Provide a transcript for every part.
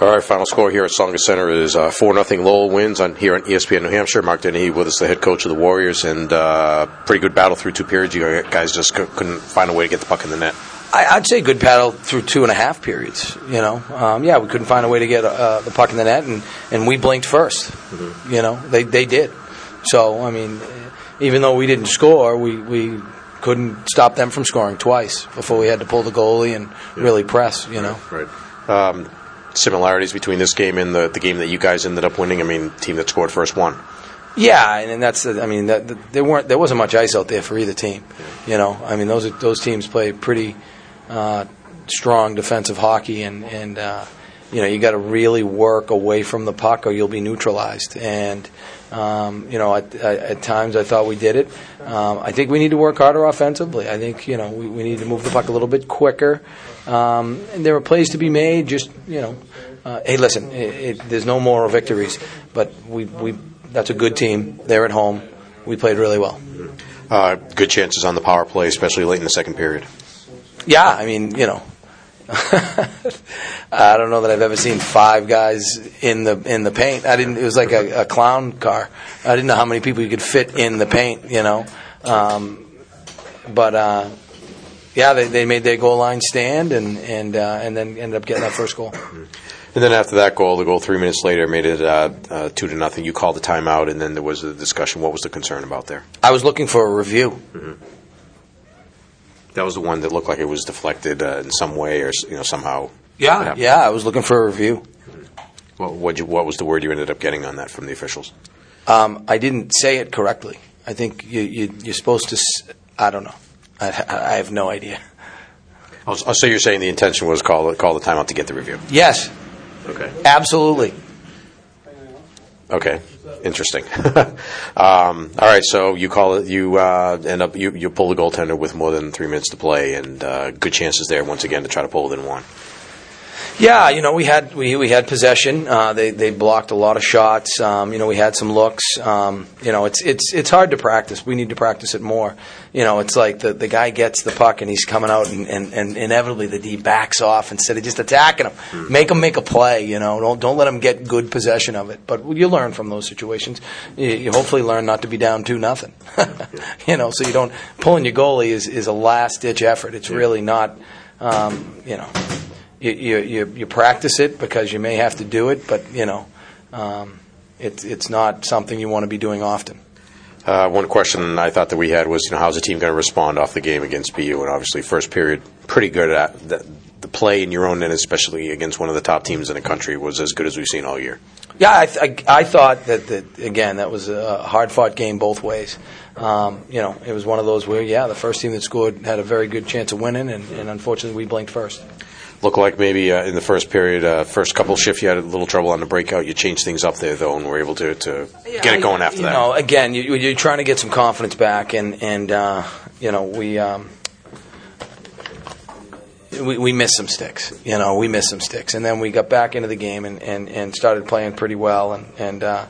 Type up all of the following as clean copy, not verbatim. All right, final score here at Songa Center is 4-0 Lowell wins here on ESPN New Hampshire. Mark Dennehy with us, the head coach of the Warriors, and pretty good battle through two periods. You guys just couldn't find a way to get the puck in the net. I'd say good battle through 2.5 periods. We couldn't find a way to get the puck in the net, and we blinked first. Mm-hmm. They did. So, even though we didn't score, we couldn't stop them from scoring twice before we had to pull the goalie and really press, Right. Similarities between this game and the game that you guys ended up winning? Team that scored first won. Yeah, and that's there wasn't much ice out there for either team. Yeah. Those teams play pretty strong defensive hockey, and you got to really work away from the puck or you'll be neutralized. And at times I thought we did it. I think we need to work harder offensively. I think we need to move the puck a little bit quicker. And there were plays to be made. Hey, listen, there's no moral victories, but we that's a good team. They're at home. We played really well. Good chances on the power play, especially late in the second period. Yeah, I don't know that I've ever seen 5 guys in the paint. It was like a clown car. I didn't know how many people you could fit in the paint. They made their goal line stand and then ended up getting that first goal. And then after that goal, the goal 3 minutes later made it 2-0. You called the timeout, and then there was a discussion. What was the concern about there? I was looking for a review. Mm-hmm. That was the one that looked like it was deflected in some way, or somehow. Yeah, I was looking for a review. Mm-hmm. Well, what was the word you ended up getting on that from the officials? I didn't say it correctly. I think you're supposed to. I don't know. I have no idea. So you're saying the intention was call the timeout to get the review? Yes. Okay. Absolutely. Okay. Interesting. All right. So you call it. You end up. You pull the goaltender with more than 3 minutes to play, and good chances there once again to try to pull within one. Yeah, we had possession. They blocked a lot of shots. We had some looks. It's hard to practice. We need to practice it more. It's like the guy gets the puck and he's coming out and inevitably the D backs off instead of just attacking him. Mm-hmm. Make him make a play. Don't let him get good possession of it. But you learn from those situations. You hopefully learn not to be down 2-0. So you don't pulling your goalie is a last ditch effort. It's really not. You practice it because you may have to do it, but it's not something you want to be doing often. One question I thought that we had was, how's the team going to respond off the game against BU? And obviously, first period, pretty good at the play in your own end, especially against one of the top teams in the country, was as good as we've seen all year. Yeah, I thought that was a hard-fought game both ways. It was one of those where, the first team that scored had a very good chance of winning, and unfortunately, we blinked first. Looked like maybe in the first period, first couple shifts, you had a little trouble on the breakout. You changed things up there, though, and were able to get it going after that. You're trying to get some confidence back, we missed some sticks. We missed some sticks. And then we got back into the game and started playing pretty well. We started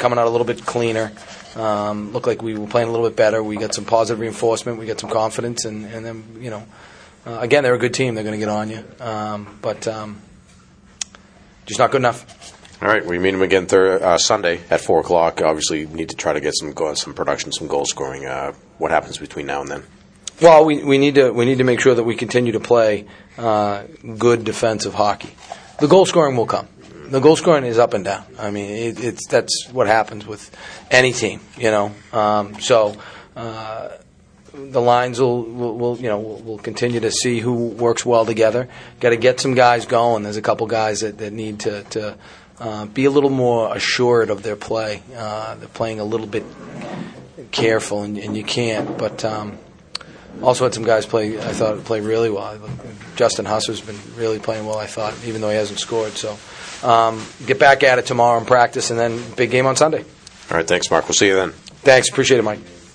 coming out a little bit cleaner. Looked like we were playing a little bit better. We got some positive reinforcement. We got some confidence. And then, they're a good team. They're going to get on you. But just not good enough. All right, we meet them again Sunday at 4 o'clock. Obviously, you need to try to get some production, some goal scoring. What happens between now and then? Well, we need to make sure that we continue to play good defensive hockey. The goal scoring will come. The goal scoring is up and down. That's what happens with any team, the lines will continue to see who works well together. Got to get some guys going. There's a couple guys that need to be a little more assured of their play. They're playing a little bit careful, and you can't. But also had some guys play really well. Justin Husser's been really playing well, I thought, even though he hasn't scored. So get back at it tomorrow and practice, and then big game on Sunday. All right, thanks, Mark. We'll see you then. Thanks. Appreciate it, Mike.